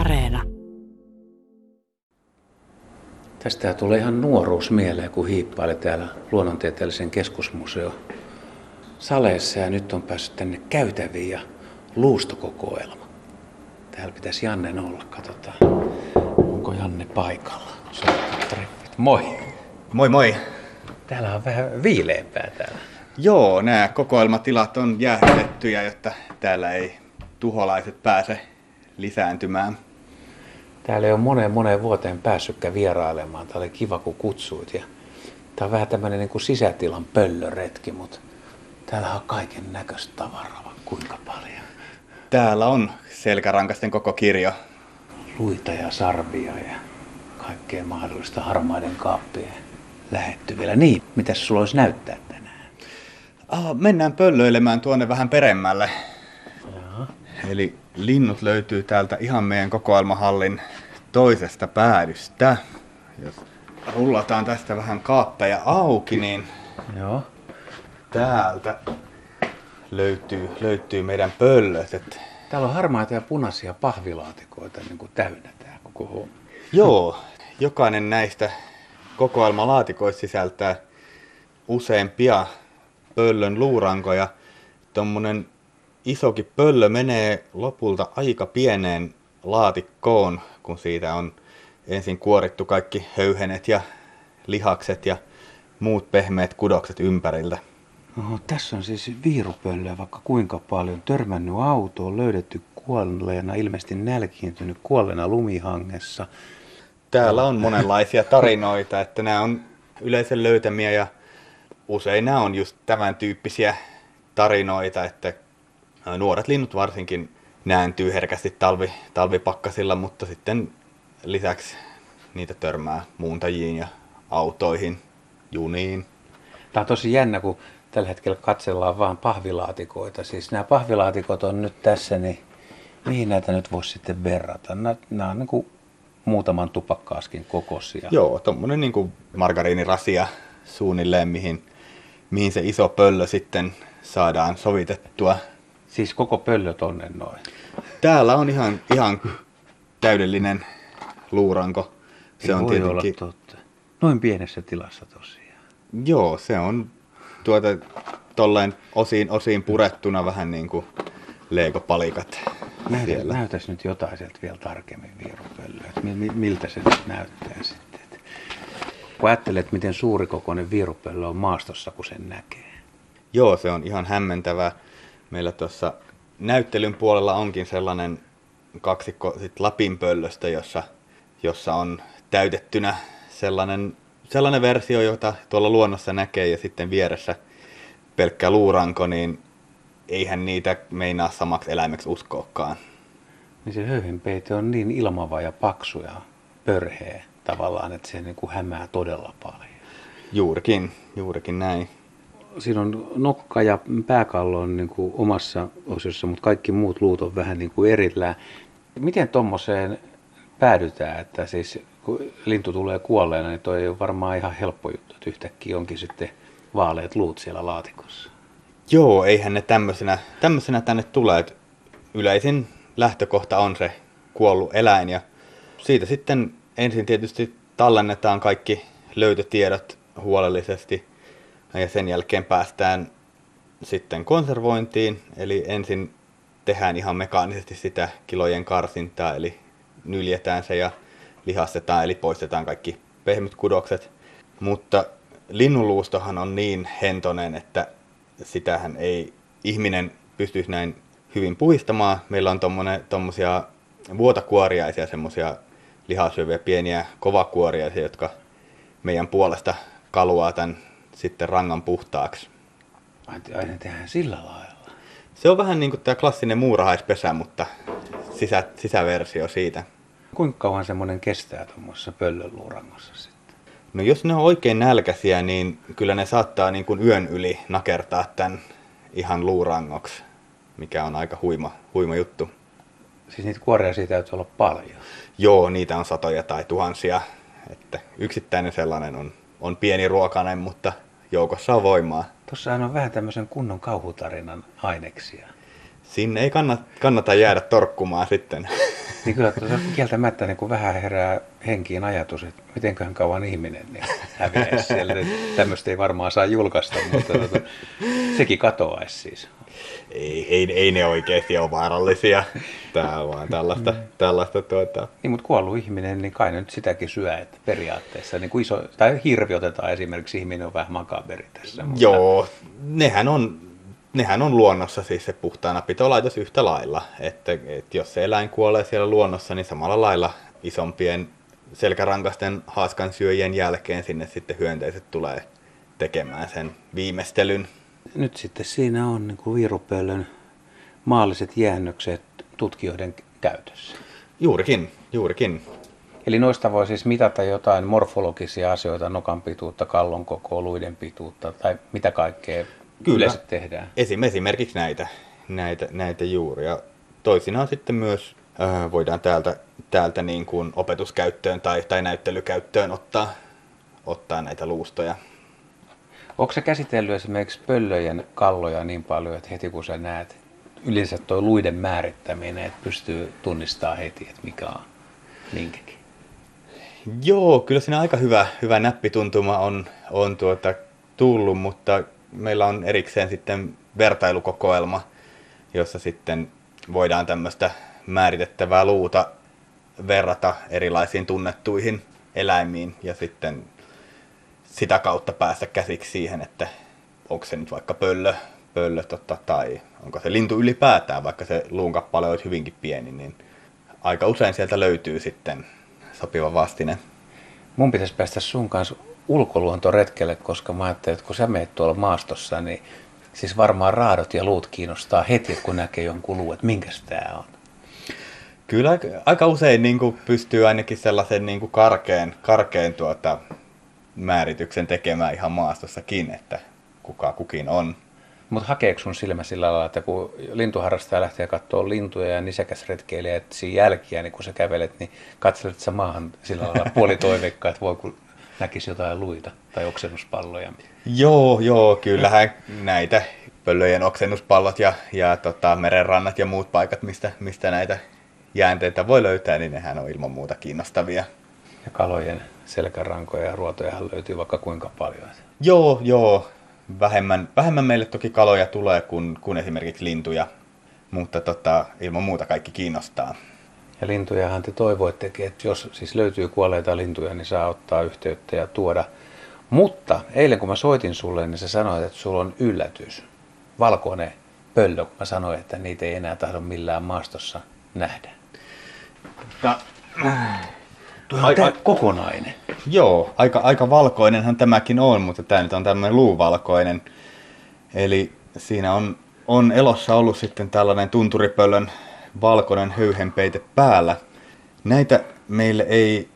Areena. Tästä tulee ihan nuoruus mieleen, kun hiippaili täällä Luonnontieteellisen keskusmuseo saleissa ja nyt on päässyt tänne käytäviin ja luustokokoelma. Täällä pitäisi Jannen olla, katsotaan onko Janne paikalla. Moi! Moi moi! Täällä on vähän viileämpää täällä. Joo, nämä kokoelmatilat on jäähdytettyjä, jotta täällä ei tuholaiset pääse lisääntymään. Täällä ei ole moneen vuoteen päässytkään vierailemaan. Tää oli kiva, kun kutsuit. Ja tää on vähän tämmönen niin kuin sisätilan pöllöretki, mutta täällä on kaiken näköistä tavaraa, kuinka paljon. Täällä on selkärankasten koko kirjo. Luita ja sarvia ja kaikkea mahdollista harmaiden kaappien lähettyvillä. Niin, mitäs sulla olisi näyttää tänään? Mennään pöllöilemään tuonne vähän peremmälle. Jaa. Eli linnut löytyy täältä ihan meidän kokoelmahallin toisesta päädystä. Jos rullataan tästä vähän kaappeja auki, niin joo. Täältä löytyy meidän pöllöt. Täällä on harmaita ja punaisia pahvilaatikoita niin kuin täynnä tää koko homma. Joo, jokainen näistä kokoelmalaatikoista sisältää useampia pöllön luurankoja. Tuommoinen isokin pöllö menee lopulta aika pieneen laatikkoon, kun siitä on ensin kuorittu kaikki höyhenet ja lihakset ja muut pehmeät kudokset ympäriltä. No, tässä on siis viirupöllöä vaikka kuinka paljon. Törmännyt autoon, löydetty kuolleena, ilmeisesti nälkiintynyt kuolleena lumihangessa. Täällä on monenlaisia tarinoita, että nämä on yleensä löytämiä ja usein nämä on just tämän tyyppisiä tarinoita, että nuoret linnut varsinkin nääntyy herkästi talvipakkasilla, mutta sitten lisäksi niitä törmää muuntajiin ja autoihin, juniin. Tämä on tosi jännä, kun tällä hetkellä katsellaan vaan pahvilaatikoita. Siis nämä pahvilaatikot on nyt tässä, niin mihin näitä nyt voisi sitten verrata? Nämä on niin kuin muutaman tupakkaaskin kokoisia. Joo, tuommoinen niin kuin margariinirasia suunnilleen, mihin se iso pöllö sitten saadaan sovitettua. Siis koko pöllö tonne noin. Täällä on ihan täydellinen luuranko. Se ei on voi olla totta. Noin pienessä tilassa tosiaan. Joo, se on tolleen osiin purettuna vähän niin kuin leegopalikat. Näytäisi nyt jotain sieltä vielä tarkemmin viirupöllöä. Miltä se nyt näyttää sitten? Kun ajattelet, miten suurikokoinen viirupöllö on maastossa, kun sen näkee. Joo, se on ihan hämmentävää. Meillä tuossa näyttelyn puolella onkin sellainen kaksikko sit Lapin pöllöstä, jossa on täytettynä sellainen versio, jota tuolla luonnossa näkee, ja sitten vieressä pelkkä luuranko, niin eihän niitä meinaa samaksi eläimeksi uskoakaan. Niin se höyhenpeite on niin ilmava ja paksu ja pörheä tavallaan, että se niin kuin hämää todella paljon. Juurikin näin. Siinä on nokka ja pääkallo on niin kuin omassa osiossa, mutta kaikki muut luut on vähän niin kuin erillään. Miten tuommoiseen päädytään, että siis kun lintu tulee kuolleena, niin toi ei ole varmaan ihan helppo juttu, että yhtäkkiä onkin sitten vaaleat luut siellä laatikossa. Joo, eihän ne tämmöisenä tänne tulee. Yleisin lähtökohta on se kuollut eläin ja siitä sitten ensin tietysti tallennetaan kaikki löytötiedot huolellisesti. Ja sen jälkeen päästään sitten konservointiin, eli ensin tehdään ihan mekaanisesti sitä kilojen karsintaa, eli nyljetään se ja lihastetaan, eli poistetaan kaikki pehmyt kudokset. Mutta linnunluustohan on niin hentoinen, että sitähän ei ihminen pystyisi näin hyvin puhistamaan. Meillä on tommosia vuotakuoriaisia, semmoisia lihassyöviä pieniä kovakuoriaisia, jotka meidän puolesta kaluaa tämän sitten rangan puhtaaksi. Aina tehdään sillä lailla. Se on vähän niin kuin tämä klassinen muurahaispesä, mutta sisäversio siitä. Kuinka kauan semmoinen kestää tuommoisessa pöllönluurangossa sitten? No jos ne on oikein nälkäisiä, niin kyllä ne saattaa niin kuin yön yli nakertaa tämän ihan luurangoksi, mikä on aika huima juttu. Siis niitä kuoriaisia täytyy olla paljon? Joo, niitä on satoja tai tuhansia. Että yksittäinen sellainen on pieniruokainen, mutta joukossa on voimaa. Tuossahan on vähän tämmöisen kunnon kauhutarinan aineksia. Sinne ei kannata jäädä torkkumaan sitten. Niin kyllä tuossa kieltämättä niin vähän herää henkiin ajatus, että mitenköhän kauan ihminen niin häviäisi siellä. Tämmöistä ei varmaan saa julkaista, mutta sekin katoaisi siis. Ei ne oikeasti ole vaarallisia. Tämä on vaan tällaista Niin, mutta kuollut ihminen, niin kai nyt sitäkin syö, että periaatteessa. Niin kuin iso, tai hirvi otetaan esimerkiksi, ihminen on vähän makaberi tässä. Mutta... Joo, nehän on luonnossa siis se puhtaana pitolaitos yhtä lailla. Että jos se eläin kuolee siellä luonnossa, niin samalla lailla isompien selkärankasten haaskansyöjien jälkeen sinne sitten hyönteiset tulee tekemään sen viimeistelyn. Nyt sitten siinä on niin kuin viirupöllön maalliset jäännökset tutkijoiden käytössä. Juurikin. Eli noista voi siis mitata jotain morfologisia asioita, nokan pituutta, kallon kokoa, luiden pituutta tai mitä kaikkea yleensä tehdään. Esimerkiksi näitä juuria. Toisinaan sitten myös voidaan täältä niin kuin opetuskäyttöön tai näyttelykäyttöön ottaa näitä luustoja. Onko se käsitellyt esimerkiksi pöllöjen kalloja niin paljon, että heti kun sä näet yleensä tuo luiden määrittäminen, että pystyy tunnistamaan heti, että mikä on minkäkin? Joo, kyllä siinä aika hyvä näppituntuma on tullut, mutta meillä on erikseen sitten vertailukokoelma, jossa sitten voidaan tämmöistä määritettävää luuta verrata erilaisiin tunnettuihin eläimiin ja sitten sitä kautta päästä käsiksi siihen, että onko se nyt vaikka pöllö tai onko se lintu ylipäätään, vaikka se luunkappale olisi hyvinkin pieni, niin aika usein sieltä löytyy sitten sopiva vastine. Mun pitäisi päästä sun kanssa ulkoluontoretkelle, koska mä ajattelin, että kun sä meet tuolla maastossa, niin siis varmaan raadot ja luut kiinnostaa heti, kun näkee jonkun luun, että minkäs tää on. Kyllä aika usein niin kuin pystyy ainakin sellaisen niin kuin karkean määrityksen tekemään ihan maastossakin, että kuka kukin on. Mutta hakeeko sun silmä sillä lailla, että kun lintuharrastaja lähtee katsomaan lintuja ja nisäkäs retkeilee etsi jälkiä, niin kun sä kävelet, niin katselet sä maahan sillä lailla puolitoiveikkaa, että voi kun näkisi jotain luita tai oksennuspalloja? Joo, kyllähän näitä pöllöjen oksennuspallot ja merenrannat ja muut paikat, mistä näitä jäänteitä voi löytää, niin nehän on ilman muuta kiinnostavia. Ja kalojen selkärankoja ja ruotojahan löytyy vaikka kuinka paljon. Joo. Vähemmän meille toki kaloja tulee kuin esimerkiksi lintuja, mutta ilman muuta kaikki kiinnostaa. Ja lintujahan te toivoittekin, että jos siis löytyy kuolleita lintuja, niin saa ottaa yhteyttä ja tuoda. Mutta eilen kun mä soitin sulle, niin sä sanoit, että sulla on yllätys. Valkoinen pöllö, kun mä sanoin, että niitä ei enää tahdo millään maastossa nähdä. Tämä kokonainen. Joo, aika valkoinenhan tämäkin on, mutta tämä nyt on tämmöinen luuvalkoinen. Eli siinä on elossa ollut sitten tällainen tunturipöllön valkoinen höyhenpeite päällä. Näitä meille ei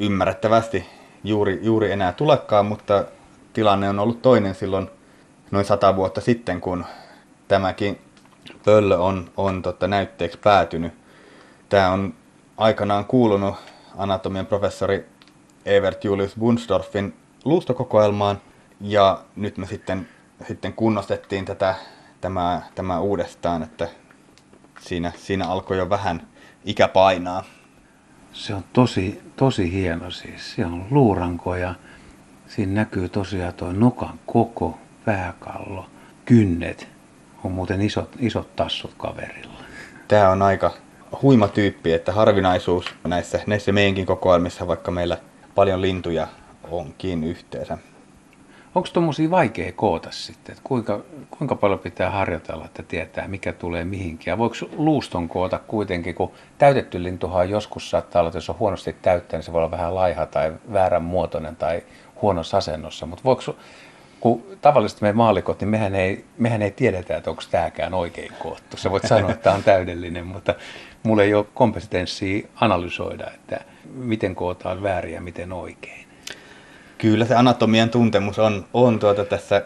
ymmärrettävästi juuri enää tulekaan, mutta tilanne on ollut toinen silloin noin 100 vuotta sitten, kun tämäkin pöllö on näytteeksi päätynyt. Tämä on aikanaan kuulunut anatomian professori Evert Julius Wundsdorfin luustokokoelmaan, ja nyt me sitten kunnostettiin tämä uudestaan, että siinä alkoi jo vähän ikäpainaa. Se on tosi hieno siis. Siellä on luuranko ja siinä näkyy tosiaan tuo nokan koko, pääkallo, kynnet. On muuten isot tassut kaverilla. Tämä on aika huima tyyppi, että harvinaisuus näissä meidänkin kokoelmissa, vaikka meillä paljon lintuja onkin yhteensä. Onko tuommoisia vaikea koota sitten? Kuinka paljon pitää harjoitella, että tietää mikä tulee mihinkin? Ja voiko luuston koota kuitenkin, kun täytetty lintuhan joskus saattaa olla, että jos on huonosti täyttänyt, niin se voi olla vähän laiha tai väärän muotoinen tai huonossa asennossa. Mutta voiko, kun tavallisesti me maallikot, niin mehän ei tiedetä, että onko tämäkään oikein koottu. Sä voit sanoa, että tämä on täydellinen, mutta mulla ei ole kompetenssia analysoida, että miten kootaan väärin ja miten oikein. Kyllä se anatomian tuntemus on tässä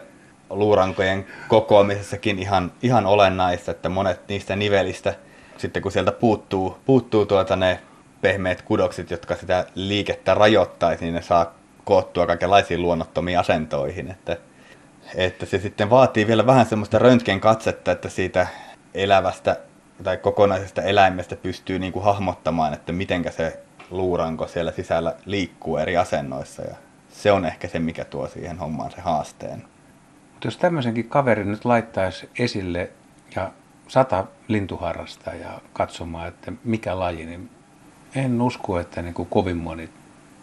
luurankojen kokoamisessakin ihan olennaista, että monet niistä nivelistä, sitten kun sieltä puuttuu ne pehmeät kudokset, jotka sitä liikettä rajoittaisi, niin ne saa koottua kaikenlaisiin luonnottomiin asentoihin. Että se sitten vaatii vielä vähän semmoista röntgenkatsetta, että siitä elävästä tai kokonaisesta eläimestä pystyy niin kuin hahmottamaan, että mitenkä se luuranko siellä sisällä liikkuu eri asennoissa. Ja se on ehkä se, mikä tuo siihen hommaan se haasteen. Mutta jos tämmöisenkin kaverin nyt laittaisi esille ja 100 lintuharrastajaa katsomaan, että mikä laji, niin en usko, että niin kuin kovin moni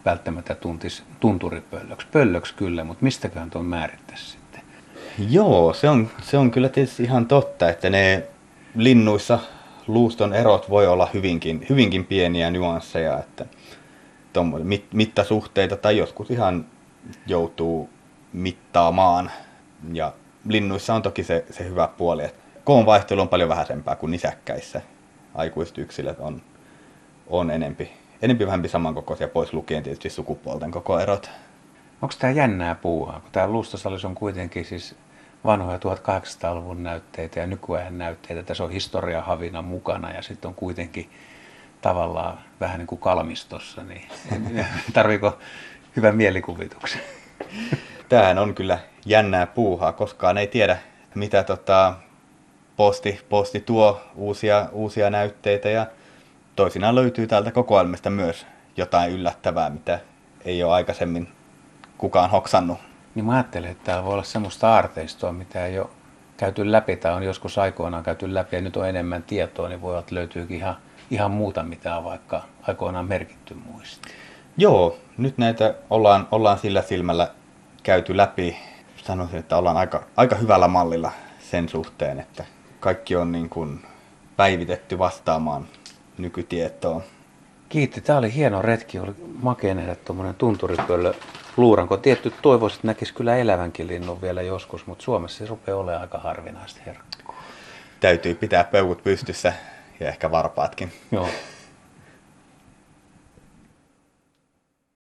välttämättä tuntisi tunturipöllöksi. Pöllöksi kyllä, mutta mistäköhän tuon määrittäisi sitten? Joo, se on kyllä tietysti ihan totta, että ne linnuissa luuston erot voi olla hyvinkin pieniä nyansseja, että mittasuhteita tai joskus ihan joutuu mittaamaan. Ja linnuissa on toki se hyvä puoli, että koon vaihtelu on paljon vähäisempää kuin nisäkkäissä. Aikuiset yksilöt on enempi vähempi samankokoisia, pois lukien tietysti sukupuolten kokoerot. Onko tämä jännää puuhaa, kun tämä luustosalis on kuitenkin siis vanhoja 1800-luvun näytteitä ja nykyajan näytteitä. Tässä on historiahavina mukana ja sitten on kuitenkin tavallaan vähän niin kuin kalmistossa, niin tarviiko hyvän mielikuvituksen? Tämähän on kyllä jännää puuhaa, koskaan ei tiedä, mitä posti tuo uusia näytteitä, ja toisinaan löytyy täältä kokoelmista myös jotain yllättävää, mitä ei ole aikaisemmin kukaan hoksannut. Niin mä ajattelin, että täällä voi olla semmoista aarteistoa, mitä ei ole käyty läpi tai on joskus aikoinaan käyty läpi ja nyt on enemmän tietoa, niin voi olla, että löytyykin ihan muuta, mitä on vaikka aikoinaan merkitty muista. Joo, nyt näitä ollaan sillä silmällä käyty läpi. Sanoisin, että ollaan aika hyvällä mallilla sen suhteen, että kaikki on niin kuin päivitetty vastaamaan nykytietoa. Kiitti, tämä oli hieno retki. Oli makea nähdä tuommoinen tunturipöllö luuranko. Tietty toivoisin, että näkisi kyllä elävänkin linnun vielä joskus, mutta Suomessa se rupeaa olemaan aika harvinaista herkkua. Täytyy pitää peukut pystyssä ja ehkä varpaatkin. Joo.